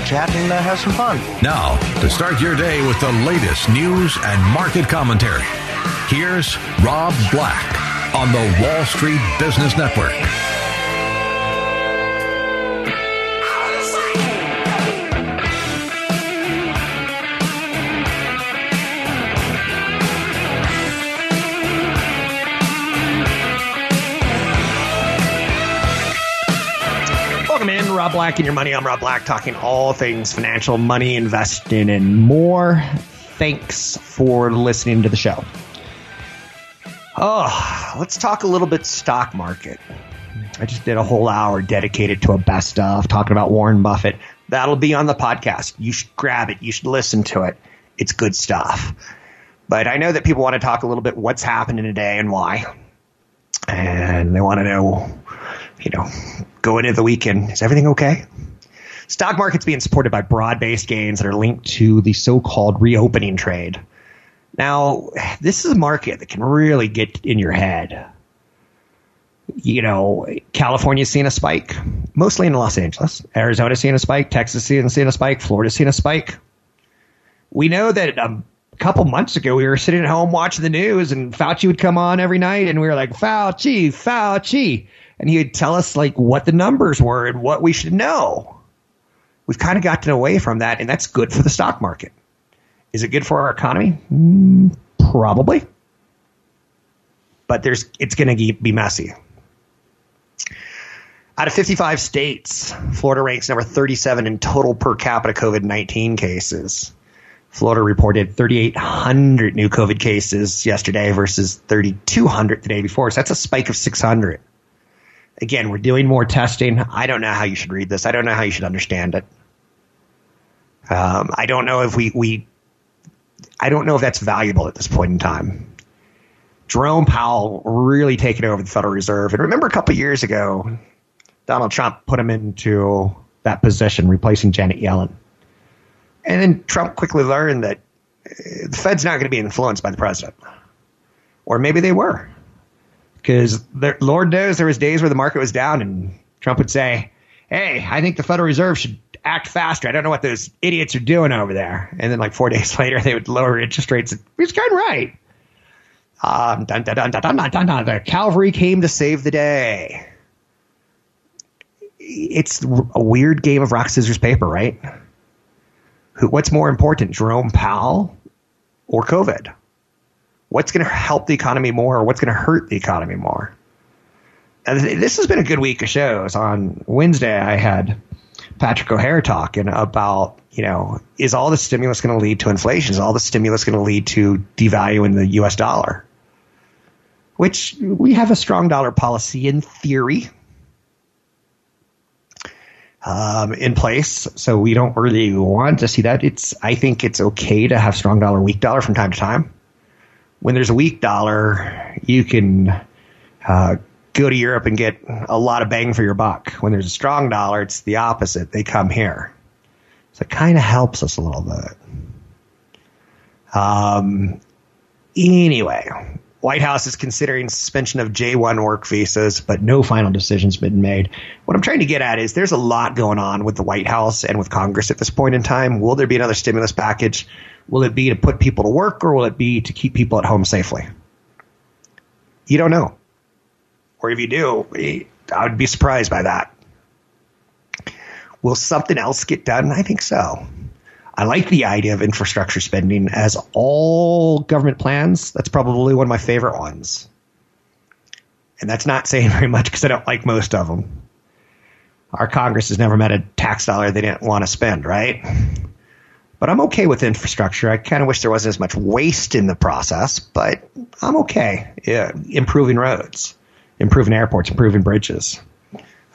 chat and have some fun. Now, to start your day with the latest news and market commentary, here's Rob Black on the Wall Street Business Network. Welcome in, Rob Black and Your Money. I'm Rob Black, talking all things financial, money, investing, and more. Thanks for listening to the show. Oh, let's talk a little bit stock market. I just did a whole hour dedicated to a best of, talking about Warren Buffett. That'll be on the podcast. You should grab it. You should listen to it. It's good stuff. But I know that people want to talk a little bit what's happening today and why. And they want to know, you know, going into the weekend, is everything okay? Stock market's being supported by broad-based gains that are linked to the so-called reopening trade. Now, this is a market that can really get in your head. You know, California's seeing a spike, mostly in Los Angeles. Arizona's seeing a spike. Texas seeing a spike. Florida's seeing a spike. We know that a couple months ago, we were sitting at home watching the news, and Fauci would come on every night, and we were like, Fauci, Fauci. And he would tell us like what the numbers were and what we should know. We've kind of gotten away from that, and that's good for the stock market. Is it good for our economy? Probably. But it's going to be messy. Out of 55 states, Florida ranks number 37 in total per capita COVID-19 cases. Florida reported 3,800 new COVID cases yesterday versus 3,200 the day before. So that's a spike of 600. Again, we're doing more testing. I don't know how you should read this. I don't know how you should understand it. I don't know if I don't know if that's valuable at this point in time. Jerome Powell really taking over the Federal Reserve. And remember, a couple of years ago, Donald Trump put him into that position, replacing Janet Yellen. And then Trump quickly learned that the Fed's not going to be influenced by the president. Or maybe they were. Because Lord knows there was days where the market was down and Trump would say, hey, I think the Federal Reserve should act faster. I don't know what those idiots are doing over there. And then like 4 days later, they would lower interest rates. He's kind of right. The cavalry came to save the day. It's a weird game of rock, scissors, paper, right? What's more important, Jerome Powell or COVID? What's going to help the economy more, or what's going to hurt the economy more? And this has been a good week of shows. On Wednesday, I had Patrick O'Hare talking about, you know, is all the stimulus going to lead to inflation? Is all the stimulus going to lead to devaluing the U.S. dollar? Which we have a strong dollar policy in theory in place, so we don't really want to see that. I think it's okay to have strong dollar, weak dollar from time to time. When there's a weak dollar, you can go to Europe and get a lot of bang for your buck. When there's a strong dollar, it's the opposite. They come here. So it kind of helps us a little bit. Anyway, White House is considering suspension of J-1 work visas, but no final decision's been made. What I'm trying to get at is there's a lot going on with the White House and with Congress at this point in time. Will there be another stimulus package? Will it be to put people to work, or will it be to keep people at home safely? You don't know. Or if you do, I would be surprised by that. Will something else get done? I think so. I like the idea of infrastructure spending as all government plans. That's probably one of my favorite ones. And that's not saying very much because I don't like most of them. Our Congress has never met a tax dollar they didn't want to spend, right? But I'm okay with infrastructure. I kind of wish there wasn't as much waste in the process, but I'm okay. Yeah, improving roads, improving airports, improving bridges.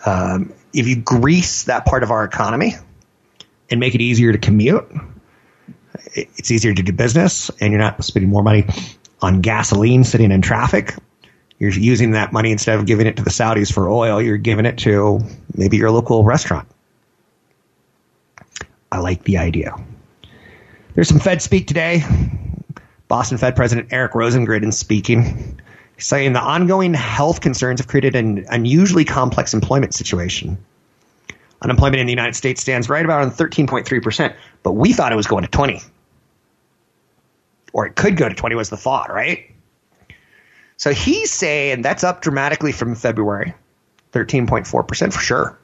If you grease that part of our economy and make it easier to commute, it's easier to do business, and you're not spending more money on gasoline sitting in traffic. You're using that money, instead of giving it to the Saudis for oil, you're giving it to maybe your local restaurant. I like the idea. There's some Fed speak today. Boston Fed President Eric Rosengren is speaking, saying the ongoing health concerns have created an unusually complex employment situation. Unemployment in the United States stands right about on 13.3%, but we thought it was going to 20. Or it could go to 20 was the thought, right? So he's saying that's up dramatically from February, 13.4% for sure.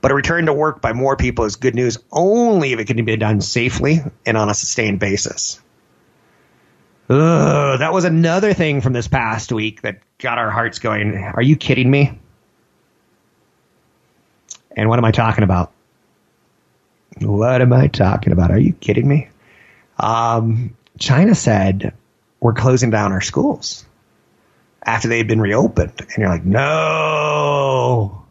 But a return to work by more people is good news only if it can be done safely and on a sustained basis. Ugh, that was another thing from this past week that got our hearts going. Are you kidding me? And what am I talking about? What am I talking about? Are you kidding me? China said, we're closing down our schools after they've been reopened. And you're like, no,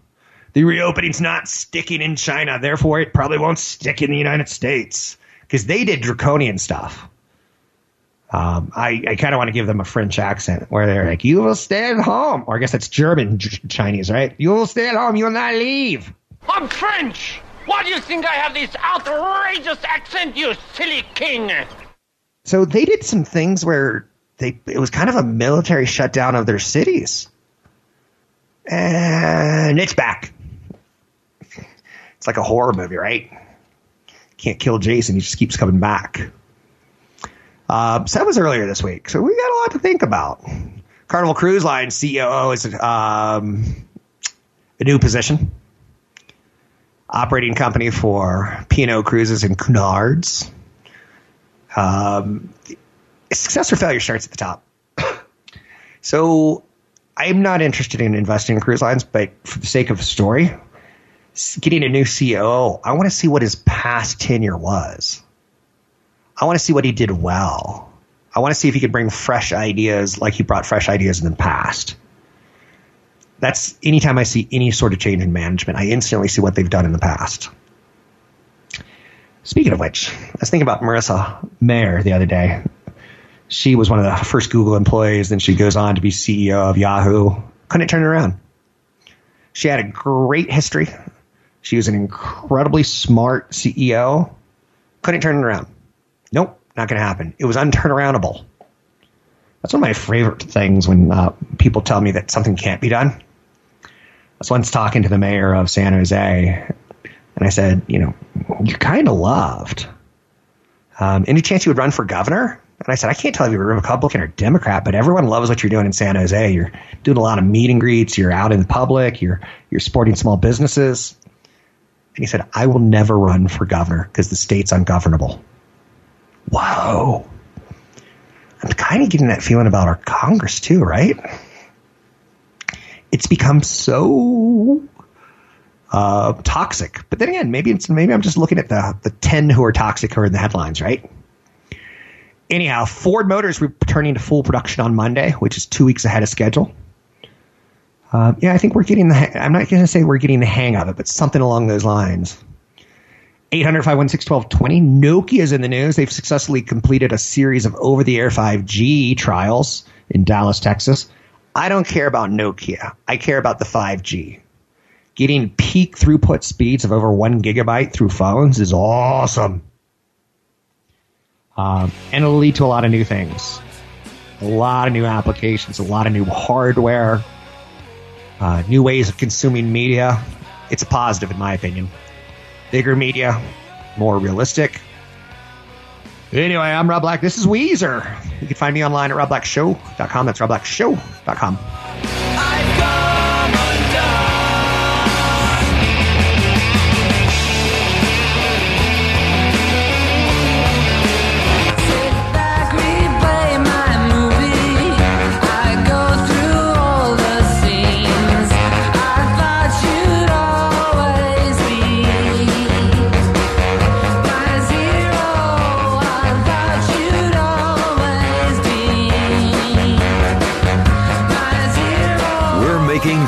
the reopening's not sticking in China. Therefore, it probably won't stick in the United States because they did draconian stuff. I kind of want to give them a French accent where they're like, you will stay at home. Or I guess that's German Chinese, right? You will stay at home. You will not leave. I'm French. Why do you think I have this outrageous accent, you silly king? So they did some things where it was kind of a military shutdown of their cities. And it's back. It's like a horror movie, right? Can't kill Jason. He just keeps coming back. So that was earlier this week. So we got a lot to think about. Carnival Cruise Line CEO is a new position. Operating company for P&O Cruises and Cunards. Success or failure starts at the top. So I'm not interested in investing in cruise lines, but for the sake of the story, getting a new CEO, I want to see what his past tenure was. I want to see what he did well. I want to see if he could bring fresh ideas like he brought fresh ideas in the past. That's anytime I see any sort of change in management, I instantly see what they've done in the past. Speaking of which, I was thinking about Marissa Mayer the other day. She was one of the first Google employees, then she goes on to be CEO of Yahoo. Couldn't turn it around. She had a great history. She was an incredibly smart CEO. Couldn't turn it around. Nope, not going to happen. It was unturnaroundable. That's one of my favorite things when people tell me that something can't be done. I was once talking to the mayor of San Jose, and I said, you know, you're kind of loved. Any chance you would run for governor? And I said, I can't tell if you're a Republican or Democrat, but everyone loves what you're doing in San Jose. You're doing a lot of meet and greets. You're out in the public. You're supporting small businesses. And he said, I will never run for governor because the state's ungovernable. Wow. I'm kind of getting that feeling about our Congress too, right? It's become so toxic. But then again, maybe I'm just looking at the 10 who are toxic who are in the headlines, right? Anyhow, Ford Motors returning to full production on Monday, which is 2 weeks ahead of schedule. Yeah, I think we're getting I'm not going to say we're getting the hang of it, but something along those lines. 800-516-1220. Nokia's in the news. They've successfully completed a series of over-the-air 5G trials in Dallas, Texas. I don't care about Nokia. I care about the 5G. Getting peak throughput speeds of over 1 gigabyte through phones is awesome. And it'll lead to a lot of new things. A lot of new applications, a lot of new hardware, new ways of consuming media. It's a positive, in my opinion. Bigger media, more realistic. Anyway, I'm Rob Black. This is Weezer. You can find me online at robblackshow.com. That's robblackshow.com.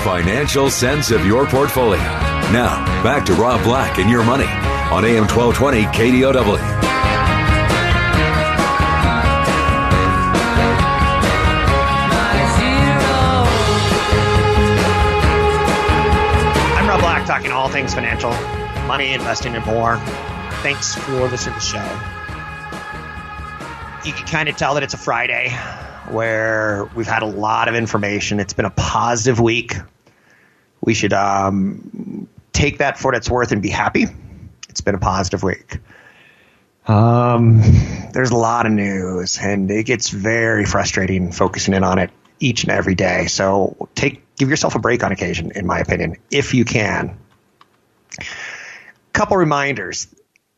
Financial sense of your portfolio. Now, back to Rob Black and Your Money on AM 1220 KDOW. I'm Rob Black, talking all things financial, money, investing, and more. Thanks for listening to the show. You can kind of tell that it's a Friday where we've had a lot of information. It's been a positive week. We should take that for what it's worth and be happy. It's been a positive week. There's a lot of news, and it gets very frustrating focusing in on it each and every day. So give yourself a break on occasion, in my opinion, if you can. Couple reminders.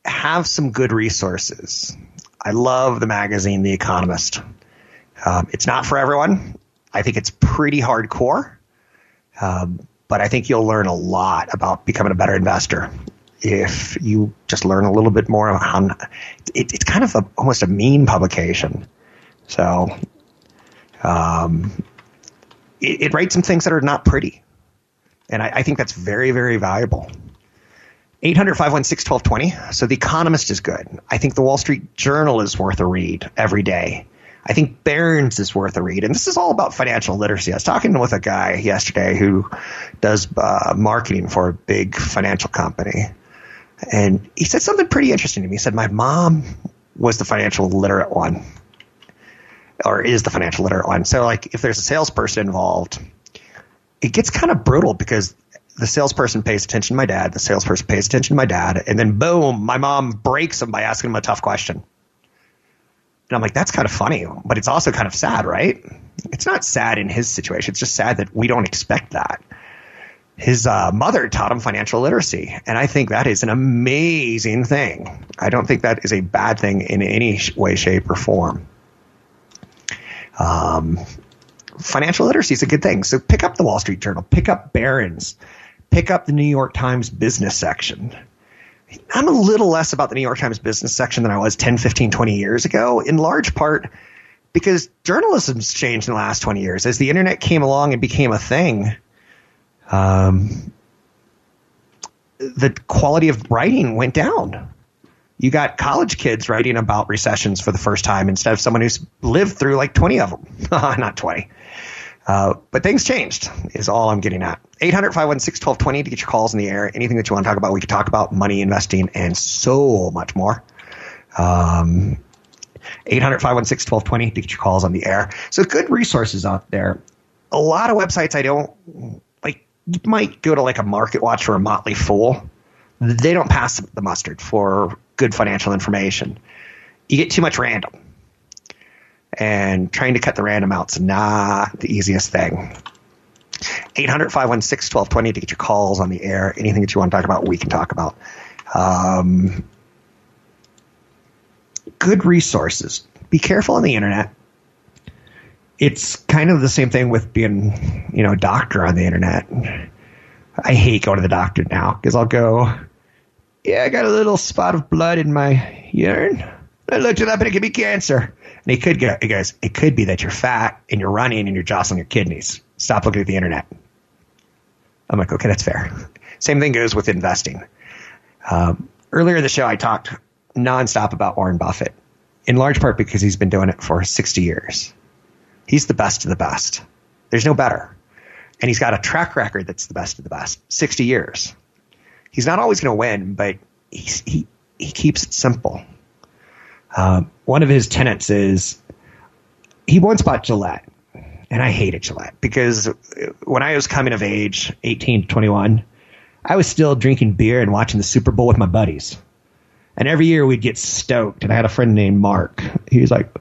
Have some good resources. I love the magazine, The Economist. It's not for everyone. I think it's pretty hardcore. But I think you'll learn a lot about becoming a better investor if you just learn a little bit more. It's kind of almost a meme publication. So it writes some things that are not pretty. And I think that's very, very valuable. 800-516-1220. So The Economist is good. I think the Wall Street Journal is worth a read every day. I think Barron's is worth a read. And this is all about financial literacy. I was talking with a guy yesterday who does marketing for a big financial company. And he said something pretty interesting to me. He said, my mom was the financial literate one, or is the financial literate one. So like if there's a salesperson involved, it gets kind of brutal because the salesperson pays attention to my dad. The salesperson pays attention to my dad. And then boom, my mom breaks him by asking him a tough question. And I'm like, that's kind of funny, but it's also kind of sad, right? It's not sad in his situation. It's just sad that we don't expect that. His mother taught him financial literacy, and I think that is an amazing thing. I don't think that is a bad thing in any way, shape, or form. Financial literacy is a good thing. So pick up the Wall Street Journal. Pick up Barron's. Pick up the New York Times business section. I'm a little less about the New York Times business section than I was 10, 15, 20 years ago, in large part because journalism's changed in the last 20 years. As the internet came along and became a thing, the quality of writing went down. You got college kids writing about recessions for the first time instead of someone who's lived through like 20 of them. Not 20. But things changed is all I'm getting at. 800-516-1220 to get your calls in the air. Anything that you want to talk about, we can talk about money, investing, and so much more. 800-516-1220 to get your calls on the air. So good resources out there. A lot of websites I don't like. You might go to like a Market Watch or a Motley Fool. They don't pass the mustard for good financial information. You get too much random. And trying to cut the random out's not the easiest thing. 800-516-1220 to get your calls on the air. Anything that you want to talk about, we can talk about. Good resources. Be careful on the internet. It's kind of the same thing with being, a doctor on the internet. I hate going to the doctor now because I'll go, yeah, I got a little spot of blood in my urine. I looked it up and it could be cancer. And it could be that you're fat and you're running and you're jostling your kidneys. Stop looking at the internet. I'm like, okay, that's fair. Same thing goes with investing. Earlier in the show, I talked nonstop about Warren Buffett, in large part because he's been doing it for 60 years. He's the best of the best. There's no better. And he's got a track record that's the best of the best. 60 years. He's not always going to win, but he keeps it simple. One of his tenets is he once bought Gillette, and I hated Gillette because when I was coming of age, 18 to 21, I was still drinking beer and watching the Super Bowl with my buddies. And every year we'd get stoked, and I had a friend named Mark. He was like,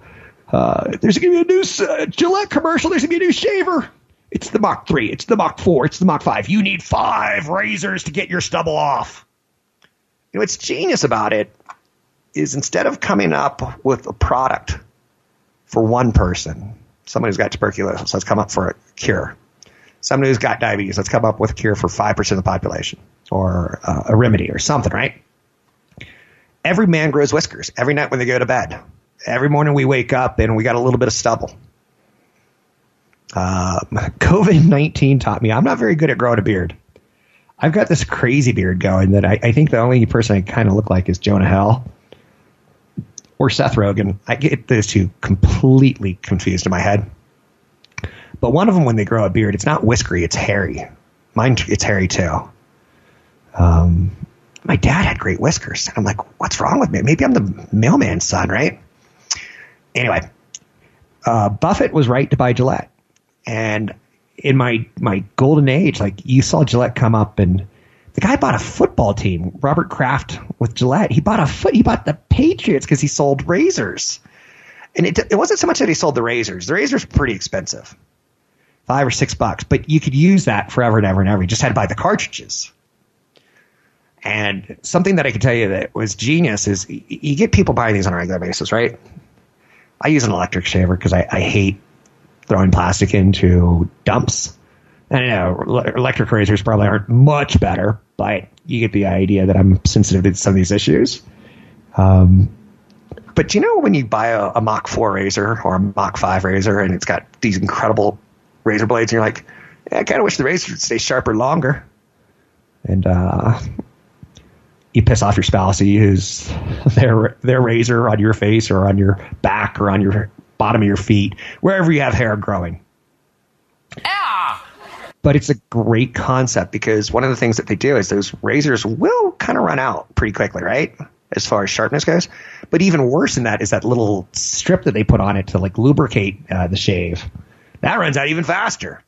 there's going to be a new Gillette commercial. There's going to be a new shaver. It's the Mach 3. It's the Mach 4. It's the Mach 5. You need 5 razors to get your stubble off. You know, what's genius about it is instead of coming up with a product for one person, somebody who's got tuberculosis, let's come up for a cure. Somebody who's got diabetes, let's come up with a cure for 5% of the population or a remedy or something, right? Every man grows whiskers every night when they go to bed. Every morning we wake up and we got a little bit of stubble. COVID-19 taught me I'm not very good at growing a beard. I've got this crazy beard going that I think the only person I kind of look like is Jonah Hill or Seth Rogen. I get those two completely confused in my head. But one of them, when they grow a beard, it's not whiskery, it's hairy. Mine, it's hairy too. My dad had great whiskers. I'm like, what's wrong with me? Maybe I'm the mailman's son, right? Anyway, Buffett was right to buy Gillette. And in my golden age, like you saw Gillette come up, and the guy bought a football team. Robert Kraft with Gillette, he bought the Patriots because he sold razors. And it wasn't so much that he sold the razors. The razors were pretty expensive, $5 or $6, but you could use that forever and ever and ever. You just had to buy the cartridges. And something that I can tell you that was genius is you get people buying these on a regular basis, right? I use an electric shaver because I hate throwing plastic into dumps. I know electric razors probably aren't much better, but you get the idea that I'm sensitive to some of these issues. But you know when you buy a Mach 4 razor or a Mach 5 razor and it's got these incredible razor blades and you're like, I kind of wish the razor would stay sharper longer. And you piss off your spouse, you use their razor on your face or on your back or on your bottom of your feet, wherever you have hair growing. Ah! But it's a great concept because one of the things that they do is those razors will kind of run out pretty quickly, right? As far as sharpness goes. But even worse than that is that little strip that they put on it to like lubricate the shave. That runs out even faster.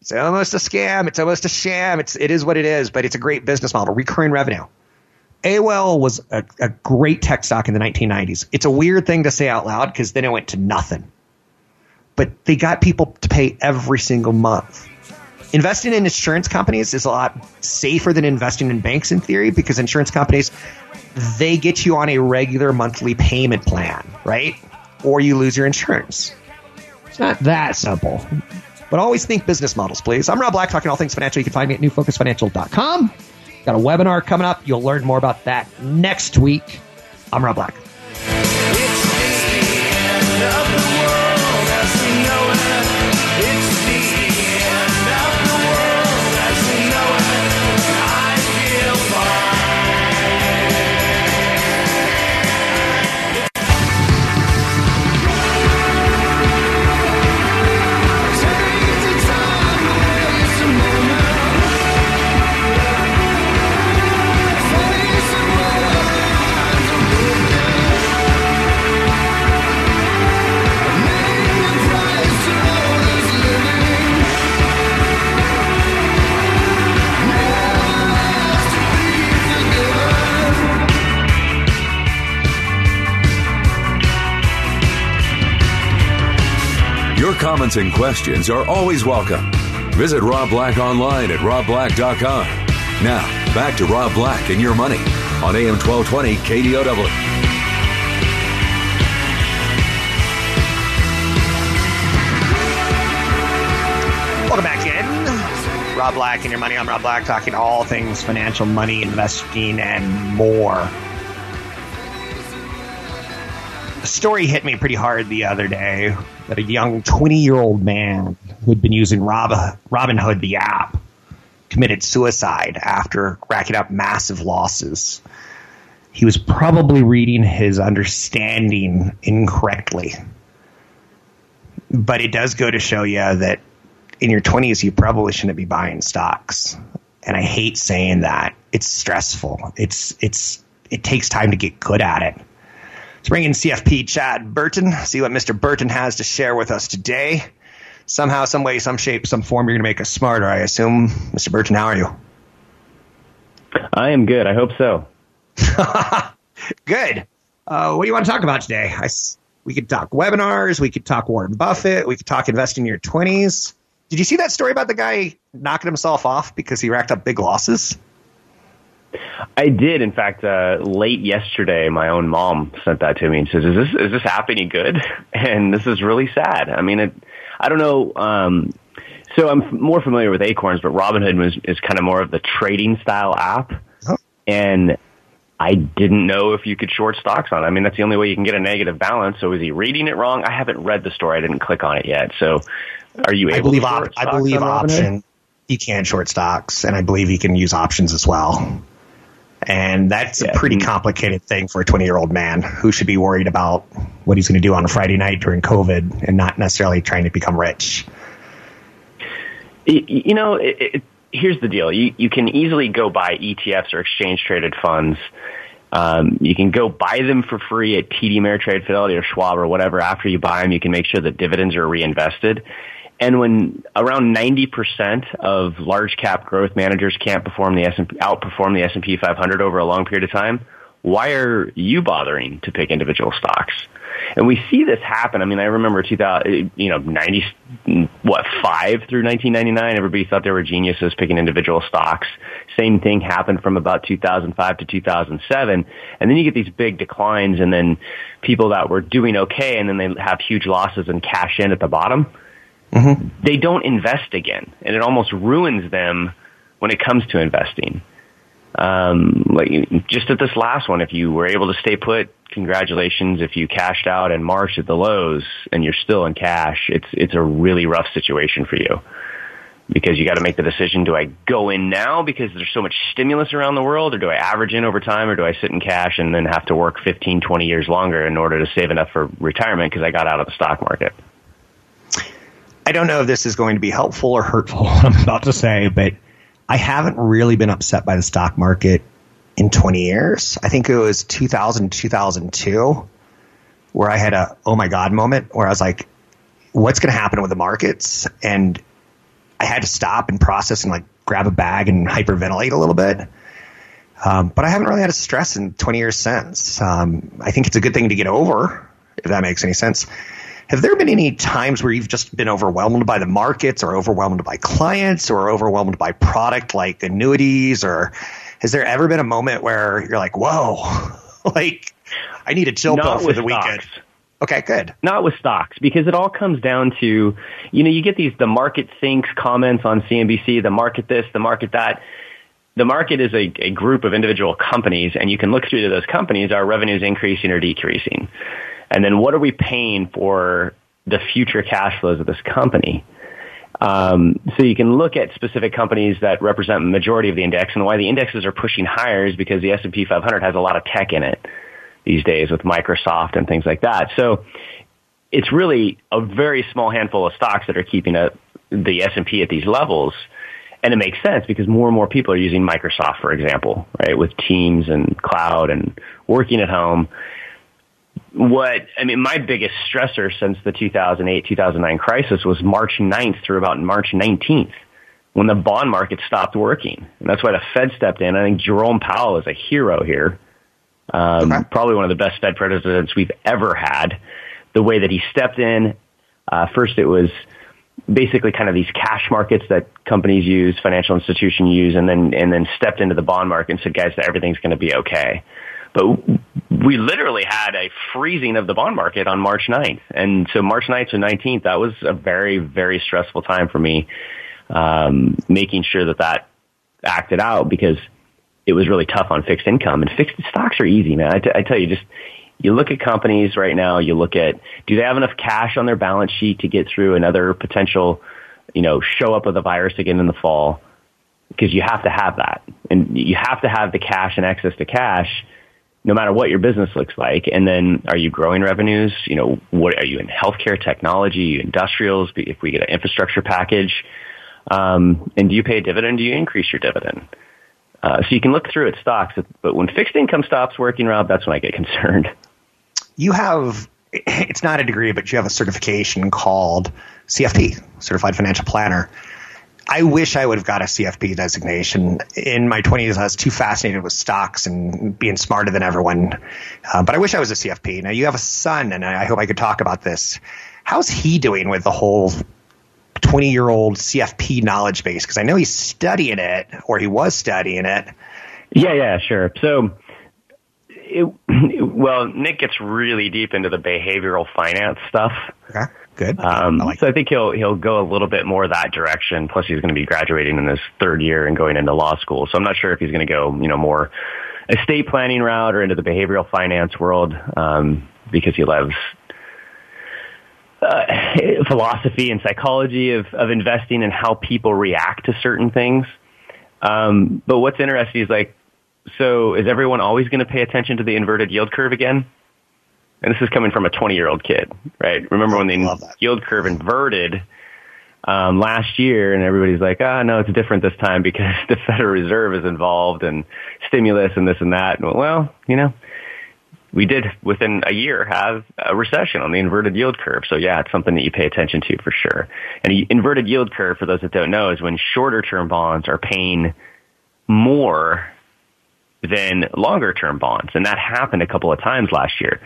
It's almost a scam. It's almost a sham. It is what it is, but it's a great business model, recurring revenue. AOL was a great tech stock in the 1990s. It's a weird thing to say out loud because then it went to nothing. But they got people to pay every single month. Investing in insurance companies is a lot safer than investing in banks in theory because insurance companies, they get you on a regular monthly payment plan, right? Or you lose your insurance. It's not that simple. But always think business models, please. I'm Rob Black, talking all things financial. You can find me at newfocusfinancial.com. Got a webinar coming up. You'll learn more about that next week. I'm Rob Black. Your comments and questions are always welcome. Visit Rob Black online at robblack.com. Now, back to Rob Black and Your Money on AM 1220 KDOW. Welcome back in. Rob Black and Your Money. I'm Rob Black, talking all things financial, money, investing, and more. The story hit me pretty hard the other day that a young 20-year-old man who had been using Robinhood, the app, committed suicide after racking up massive losses. He was probably reading his understanding incorrectly. But it does go to show you that in your 20s, you probably shouldn't be buying stocks. And I hate saying that. It's stressful. It takes time to get good at it. Let's bring in CFP Chad Burton, see what Mr. Burton has to share with us today. Somehow, some way, some shape, some form, you're going to make us smarter, I assume. Mr. Burton, how are you? I am good. I hope so. Good. What do you want to talk about today? We could talk webinars. We could talk Warren Buffett. We could talk investing in your 20s. Did you see that story about the guy knocking himself off because he racked up big losses? I did. In fact, late yesterday, my own mom sent that to me and says, is this app any good? And this is really sad. I mean, I don't know. So I'm more familiar with Acorns, but Robinhood is kind of more of the trading style app. Huh. And I didn't know if you could short stocks on it. I mean, that's the only way you can get a negative balance. So is he reading it wrong? I haven't read the story. I didn't click on it yet. So are you able to short stocks? I believe option. He can short stocks, and I believe he can use options as well. And that's a pretty complicated thing for a 20-year-old man who should be worried about what he's going to do on a Friday night during COVID and not necessarily trying to become rich. You know, here's the deal. You can easily go buy ETFs or exchange-traded funds. You can go buy them for free at TD Ameritrade, Fidelity, or Schwab, or whatever. After you buy them, you can make sure that dividends are reinvested. And when around 90% of large cap growth managers can't outperform the S&P 500 over a long period of time, why are you bothering to pick individual stocks? And we see this happen. I mean, I remember 95 through 1999, everybody thought they were geniuses picking individual stocks. Same thing happened from about 2005 to 2007. And then you get these big declines, and then people that were doing okay, and then they have huge losses and cash in at the bottom. Mm-hmm. They don't invest again, and it almost ruins them when it comes to investing. Like just at this last one, if you were able to stay put, congratulations. If you cashed out in March at the lows and you're still in cash, it's a really rough situation for you because you got to make the decision: do I go in now because there's so much stimulus around the world, or do I average in over time, or do I sit in cash and then have to work 15, 20 years longer in order to save enough for retirement because I got out of the stock market? I don't know if this is going to be helpful or hurtful, what I'm about to say, but I haven't really been upset by the stock market in 20 years. I think it was 2000, 2002, where I had a, oh my God moment where I was like, what's going to happen with the markets? And I had to stop and process and like grab a bag and hyperventilate a little bit. But I haven't really had a stress in 20 years since. I think it's a good thing to get over, if that makes any sense. Have there been any times where you've just been overwhelmed by the markets or overwhelmed by clients or overwhelmed by product like annuities? Or has there ever been a moment where you're like, whoa, like I need a chill pill for the weekend? Okay, good. Not with stocks, because it all comes down to, you know, you get these the market thinks comments on CNBC, the market this, the market that. The market is a group of individual companies, and you can look through to those companies. Are revenues increasing or decreasing? And then what are we paying for the future cash flows of this company? So you can look at specific companies that represent the majority of the index, and why the indexes are pushing higher is because the S&P 500 has a lot of tech in it these days with Microsoft and things like that. So it's really a very small handful of stocks that are keeping the S&P at these levels. And it makes sense because more and more people are using Microsoft, for example, right, with Teams and cloud and working at home. My biggest stressor since the 2008-2009 crisis was March 9th through about March 19th when the bond market stopped working. And that's why the Fed stepped in. I think Jerome Powell is a hero here, probably one of the best Fed presidents we've ever had. The way that he stepped in, first it was basically kind of these cash markets that companies use, financial institutions use, and then stepped into the bond market and said, guys, everything's going to be okay. But we literally had a freezing of the bond market on March 9th. And so March 9th to 19th, that was a very, very stressful time for me, making sure that acted out because it was really tough on fixed income. And fixed stocks are easy, man. I tell you, just you look at companies right now, you look at do they have enough cash on their balance sheet to get through another potential, show up of the virus again in the fall? Because you have to have that. And you have to have the cash and access to cash no matter what your business looks like. And then are you growing revenues? What are you in healthcare, technology, industrials, if we get an infrastructure package? And do you pay a dividend? Do you increase your dividend? So you can look through at stocks, but when fixed income stops working, Rob, that's when I get concerned. you have – it's not a degree, but you have a certification called CFP, Certified Financial Planner. I wish I would have got a CFP designation. In my 20s, I was too fascinated with stocks and being smarter than everyone. But I wish I was a CFP. Now, you have a son, and I hope I could talk about this. How's he doing with the whole 20-year-old CFP knowledge base? Because I know he's studying it, or he was studying it. Yeah, sure. So, Nick gets really deep into the behavioral finance stuff. Okay. Good. I think he'll go a little bit more that direction. Plus, he's going to be graduating in his third year and going into law school. So I'm not sure if he's going to go, more estate planning route or into the behavioral finance world, because he loves philosophy and psychology of investing and how people react to certain things. But what's interesting is so is everyone always going to pay attention to the inverted yield curve again? And this is coming from a 20-year-old kid, right? Remember when the yield curve inverted last year, and everybody's like, no, it's different this time because the Federal Reserve is involved and stimulus and this and that. And we did within a year have a recession on the inverted yield curve. So yeah, it's something that you pay attention to for sure. And the inverted yield curve, for those that don't know, is when shorter term bonds are paying more than longer term bonds. And that happened a couple of times last year.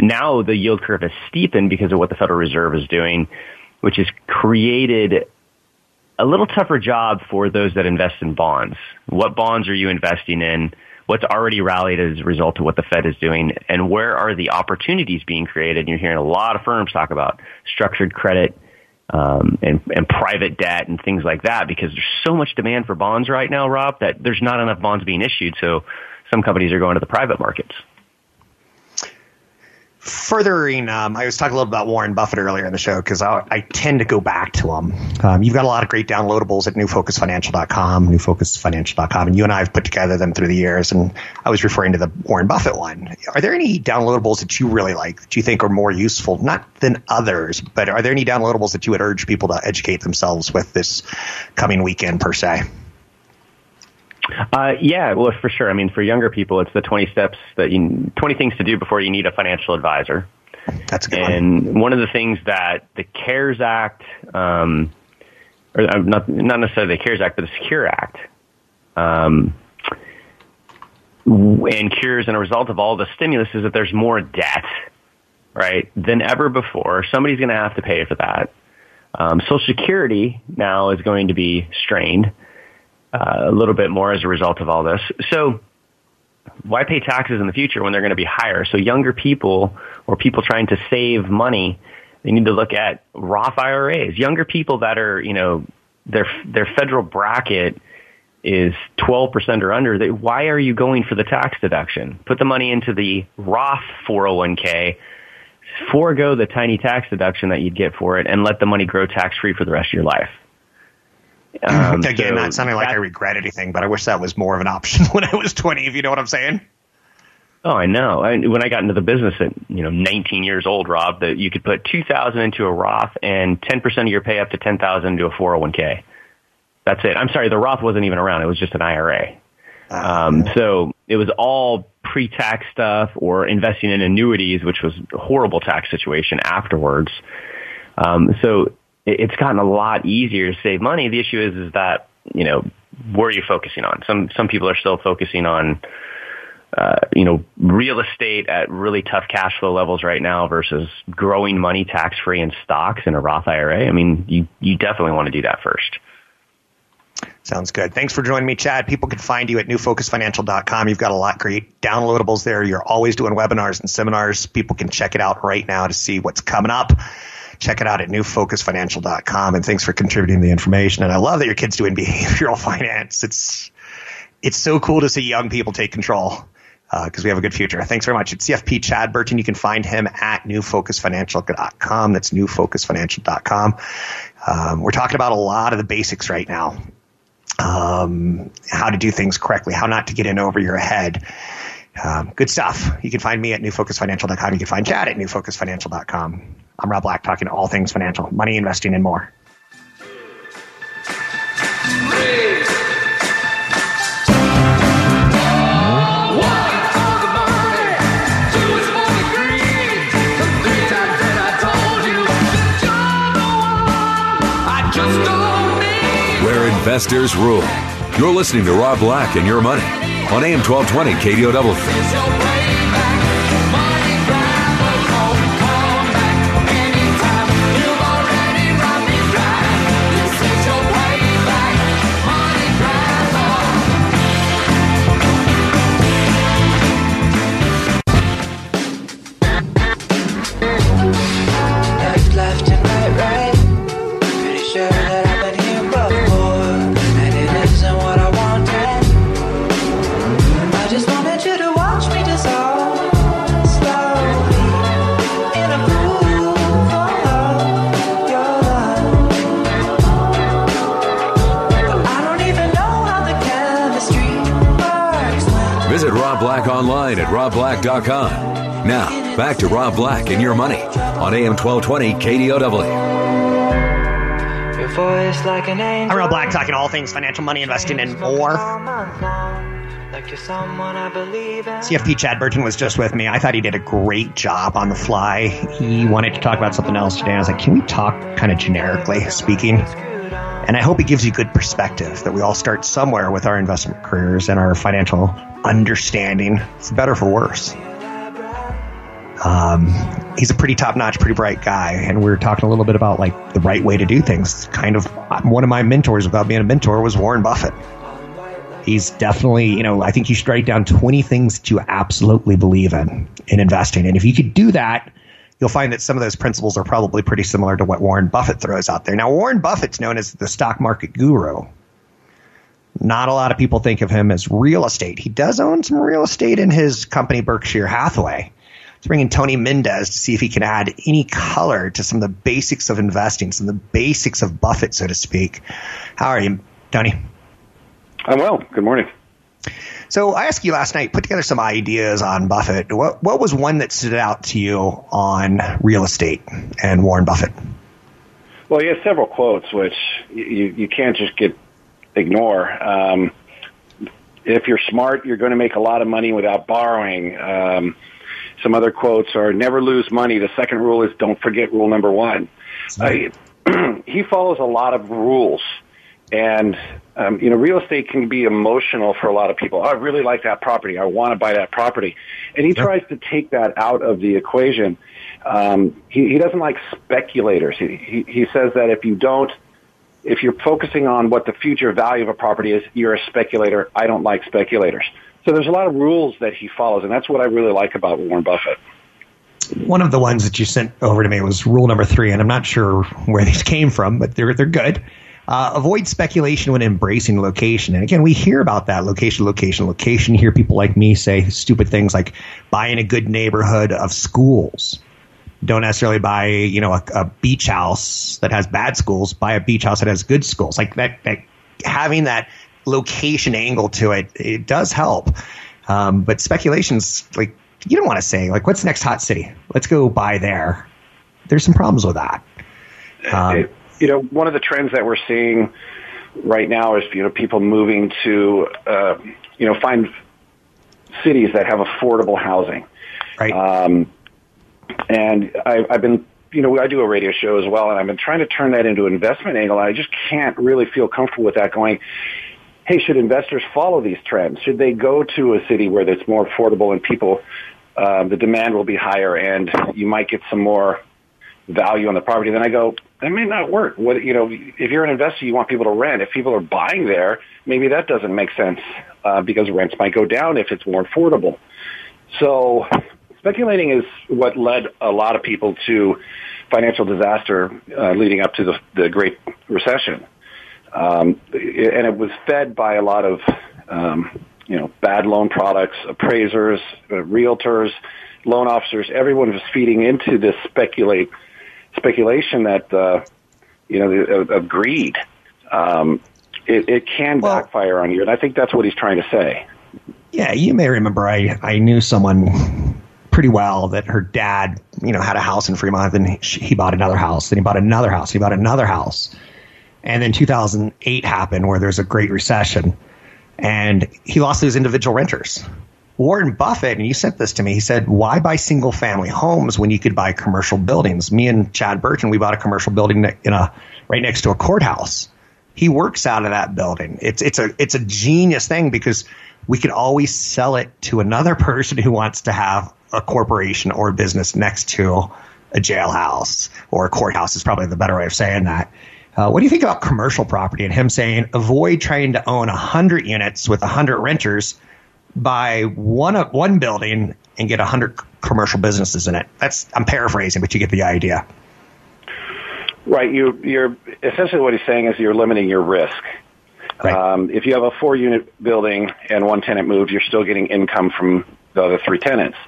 Now the yield curve is steepened because of what the Federal Reserve is doing, which has created a little tougher job for those that invest in bonds. What bonds are you investing in? What's already rallied as a result of what the Fed is doing, and where are the opportunities being created? You're hearing a lot of firms talk about structured credit and private debt and things like that, because there's so much demand for bonds right now, Rob, that there's not enough bonds being issued. So some companies are going to the private markets. Furthering, I was talking a little about Warren Buffett earlier in the show because I tend to go back to him. You've got a lot of great downloadables at newfocusfinancial.com, and you and I have put together them through the years, and I was referring to the Warren Buffett one. Are there any downloadables that you really like that you think are more useful, not than others, but are there any downloadables that you would urge people to educate themselves with this coming weekend per se? For sure. I mean, for younger people, it's the 20 things to do before you need a financial advisor. That's a good one. One of the things that the CARES Act, or not necessarily the CARES Act, but the Secure Act, and cures and a result of all the stimulus is that there's more debt, right, than ever before. Somebody's going to have to pay for that. Social Security now is going to be strained a little bit more as a result of all this. So why pay taxes in the future when they're going to be higher? So younger people or people trying to save money, they need to look at Roth IRAs. Younger people that are, their federal bracket is 12% or under. Why are you going for the tax deduction? Put the money into the Roth 401k, forego the tiny tax deduction that you'd get for it, and let the money grow tax-free for the rest of your life. Not sounding like I regret anything, but I wish that was more of an option when I was 20, if you know what I'm saying. Oh, I know. When I got into the business at 19 years old, Rob, that you could put $2,000 into a Roth and 10% of your pay up to $10,000 into a 401k. That's it. I'm sorry, the Roth wasn't even around. It was just an IRA. So it was all pre-tax stuff or investing in annuities, which was a horrible tax situation afterwards. So it's gotten a lot easier to save money. The issue is that, where are you focusing on? Some people are still focusing on, real estate at really tough cash flow levels right now versus growing money tax-free in stocks in a Roth IRA. I mean, you definitely want to do that first. Sounds good. Thanks for joining me, Chad. People can find you at newfocusfinancial.com. You've got a lot of great downloadables there. You're always doing webinars and seminars. People can check it out right now to see what's coming up. Check it out at newfocusfinancial.com, and thanks for contributing the information. And I love that your kid's doing behavioral finance. It's so cool to see young people take control because we have a good future. Thanks very much. It's CFP Chad Burton. You can find him at newfocusfinancial.com. That's newfocusfinancial.com. We're talking about a lot of the basics right now, how to do things correctly, how not to get in over your head. Good stuff. You can find me at newfocusfinancial.com. You can find Chad at newfocusfinancial.com. I'm Rob Black, talking all things financial, money, investing, and more. Investors Rule. You're listening to Rob Black and Your Money on AM 1220 KDOW. At robblack.com. Now, back to Rob Black and Your Money on AM 1220 KDOW. Your voice like an angel. I'm Rob Black, talking all things financial, money, investing, and more. CFP Chad Burton was just with me. I thought he did a great job on the fly. He wanted to talk about something else today. I was like, can we talk kind of generically speaking? And I hope it gives you good perspective that we all start somewhere with our investment careers and our financial understanding. It's better for worse. He's a pretty top-notch, pretty bright guy. And we were talking a little bit about like the right way to do things. Kind of one of my mentors without being a mentor was Warren Buffett. He's definitely, you know, I think you should write down 20 things that you absolutely believe in investing. And if you could do that, you'll find that some of those principles are probably pretty similar to what Warren Buffett throws out there. Now, Warren Buffett's known as the stock market guru. Not a lot of people think of him as real estate. He does own some real estate in his company, Berkshire Hathaway. Let's bring in Tony Mendez to see if he can add any color to some of the basics of investing, some of the basics of Buffett, so to speak. How are you, Tony? I'm well. Good morning. So I asked you last night, put together some ideas on Buffett. What was one that stood out to you on real estate and Warren Buffett? Well, he has several quotes, which you can't just ignore. If you're smart, you're going to make a lot of money without borrowing. Some other quotes are never lose money. The second rule is don't forget rule number one. Right. He follows a lot of rules, and you know, real estate can be emotional for a lot of people. Oh, I really like that property. I want to buy that property, and he tries to take that out of the equation. He doesn't like speculators. He says that if you're focusing on what the future value of a property is, you're a speculator. I don't like speculators. So there's a lot of rules that he follows, and that's what I really like about Warren Buffett. One of the ones that you sent over to me was rule number 3, and I'm not sure where these came from, but they're good. Avoid speculation when embracing location. And again, we hear about that, location. You hear people like me say stupid things like buy in a good neighborhood of schools. Don't necessarily buy, you know, a beach house that has bad schools. Buy a beach house that has good schools. Like that having that location angle to it, it does help. But speculation's like, you don't want to say like, what's the next hot city? Let's go buy there. There's some problems with that. You know, one of the trends that we're seeing right now is, you know, people moving to, you know, find cities that have affordable housing. Right. And I've been, you know, I do a radio show as well, and I've been trying to turn that into an investment angle, and I just can't really feel comfortable with that going, hey, should investors follow these trends? Should they go to a city where it's more affordable and people, the demand will be higher and you might get some more value on the property? Then I go, that may not work. What, you know, if you're an investor, you want people to rent. If people are buying there, maybe that doesn't make sense because rents might go down if it's more affordable. So speculating is what led a lot of people to financial disaster leading up to the Great Recession. And it was fed by a lot of, you know, bad loan products, appraisers, realtors, loan officers. Everyone was feeding into this speculation that, you know, of greed. It can backfire on you. And I think that's what he's trying to say. Yeah, you may remember I knew someone pretty well that her dad, you know, had a house in Fremont, and he bought another house, then he bought another house, he bought another house. And then 2008 happened where there's a great recession and he lost those individual renters. Warren Buffett, and you sent this to me, he said, why buy single family homes when you could buy commercial buildings? Me and Chad Burton, we bought a commercial building right next to a courthouse. He works out of that building. It's a genius thing because we can always sell it to another person who wants to have a corporation or a business next to a jailhouse or a courthouse is probably the better way of saying that. What do you think about commercial property and him saying avoid trying to own 100 units with 100 renters, buy one building and get 100 commercial businesses in it? I'm paraphrasing, but you get the idea. Right. You're essentially what he's saying is you're limiting your risk. Right. If you have a 4-unit building and one tenant moves, you're still getting income from the other 3 tenants,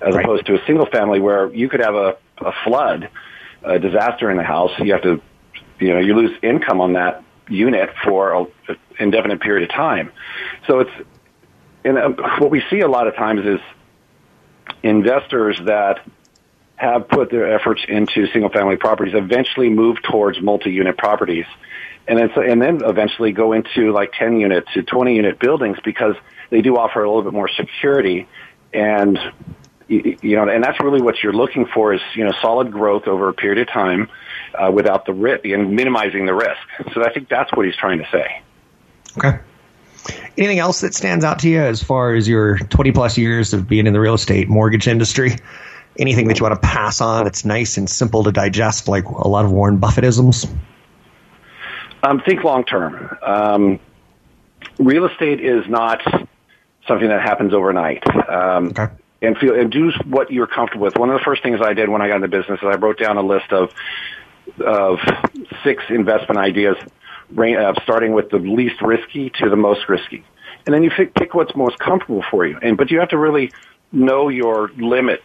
as right. opposed to a single family where you could have a flood, a disaster in the house. You have to, you lose income on that unit for an indefinite period of time. So what we see a lot of times is investors that have put their efforts into single-family properties eventually move towards multi-unit properties. And then eventually go into like 10-unit to 20-unit buildings because they do offer a little bit more security, and and that's really what you're looking for is solid growth over a period of time without the risk and minimizing the risk. So I think that's what he's trying to say. Okay. Anything else that stands out to you as far as your 20-plus years of being in the real estate mortgage industry? Anything that you want to pass on? It's nice and simple to digest, like a lot of Warren Buffettisms. Think long term. Real estate is not something that happens overnight. Okay. And do what you're comfortable with. One of the first things I did when I got into business is I wrote down a list of 6 investment ideas, starting with the least risky to the most risky, and then you pick what's most comfortable for you. But you have to really know your limits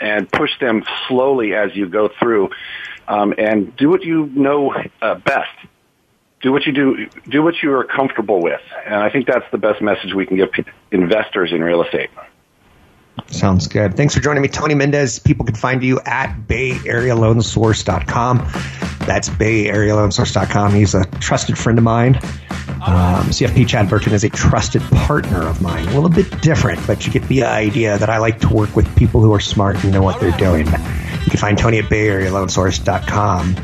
and push them slowly as you go through, and do what you know best. Do what you do. Do what you are comfortable with, and I think that's the best message we can give investors in real estate. Sounds good. Thanks for joining me, Tony Mendez. People can find you at BayAreaLoanSource.com. That's BayAreaLoanSource.com. He's a trusted friend of mine. CFP Chad Burton is a trusted partner of mine. A little bit different, but you get the idea that I like to work with people who are smart and know what they're doing. You can find Tony at BayAreaLoanSource.com.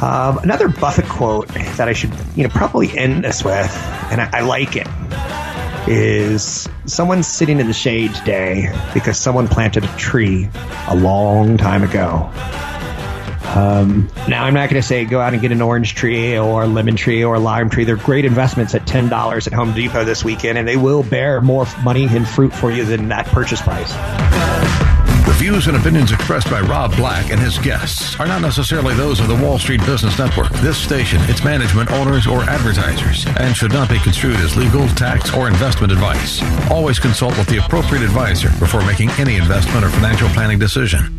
Another Buffett quote that I should, probably end this with, and I like it, is someone's sitting in the shade today because someone planted a tree a long time ago. Now, I'm not going to say go out and get an orange tree or a lemon tree or a lime tree. They're great investments at $10 at Home Depot this weekend, and they will bear more money in fruit for you than that purchase price. The views and opinions expressed by Rob Black and his guests are not necessarily those of the Wall Street Business Network, this station, its management, owners, or advertisers, and should not be construed as legal, tax, or investment advice. Always consult with the appropriate advisor before making any investment or financial planning decision.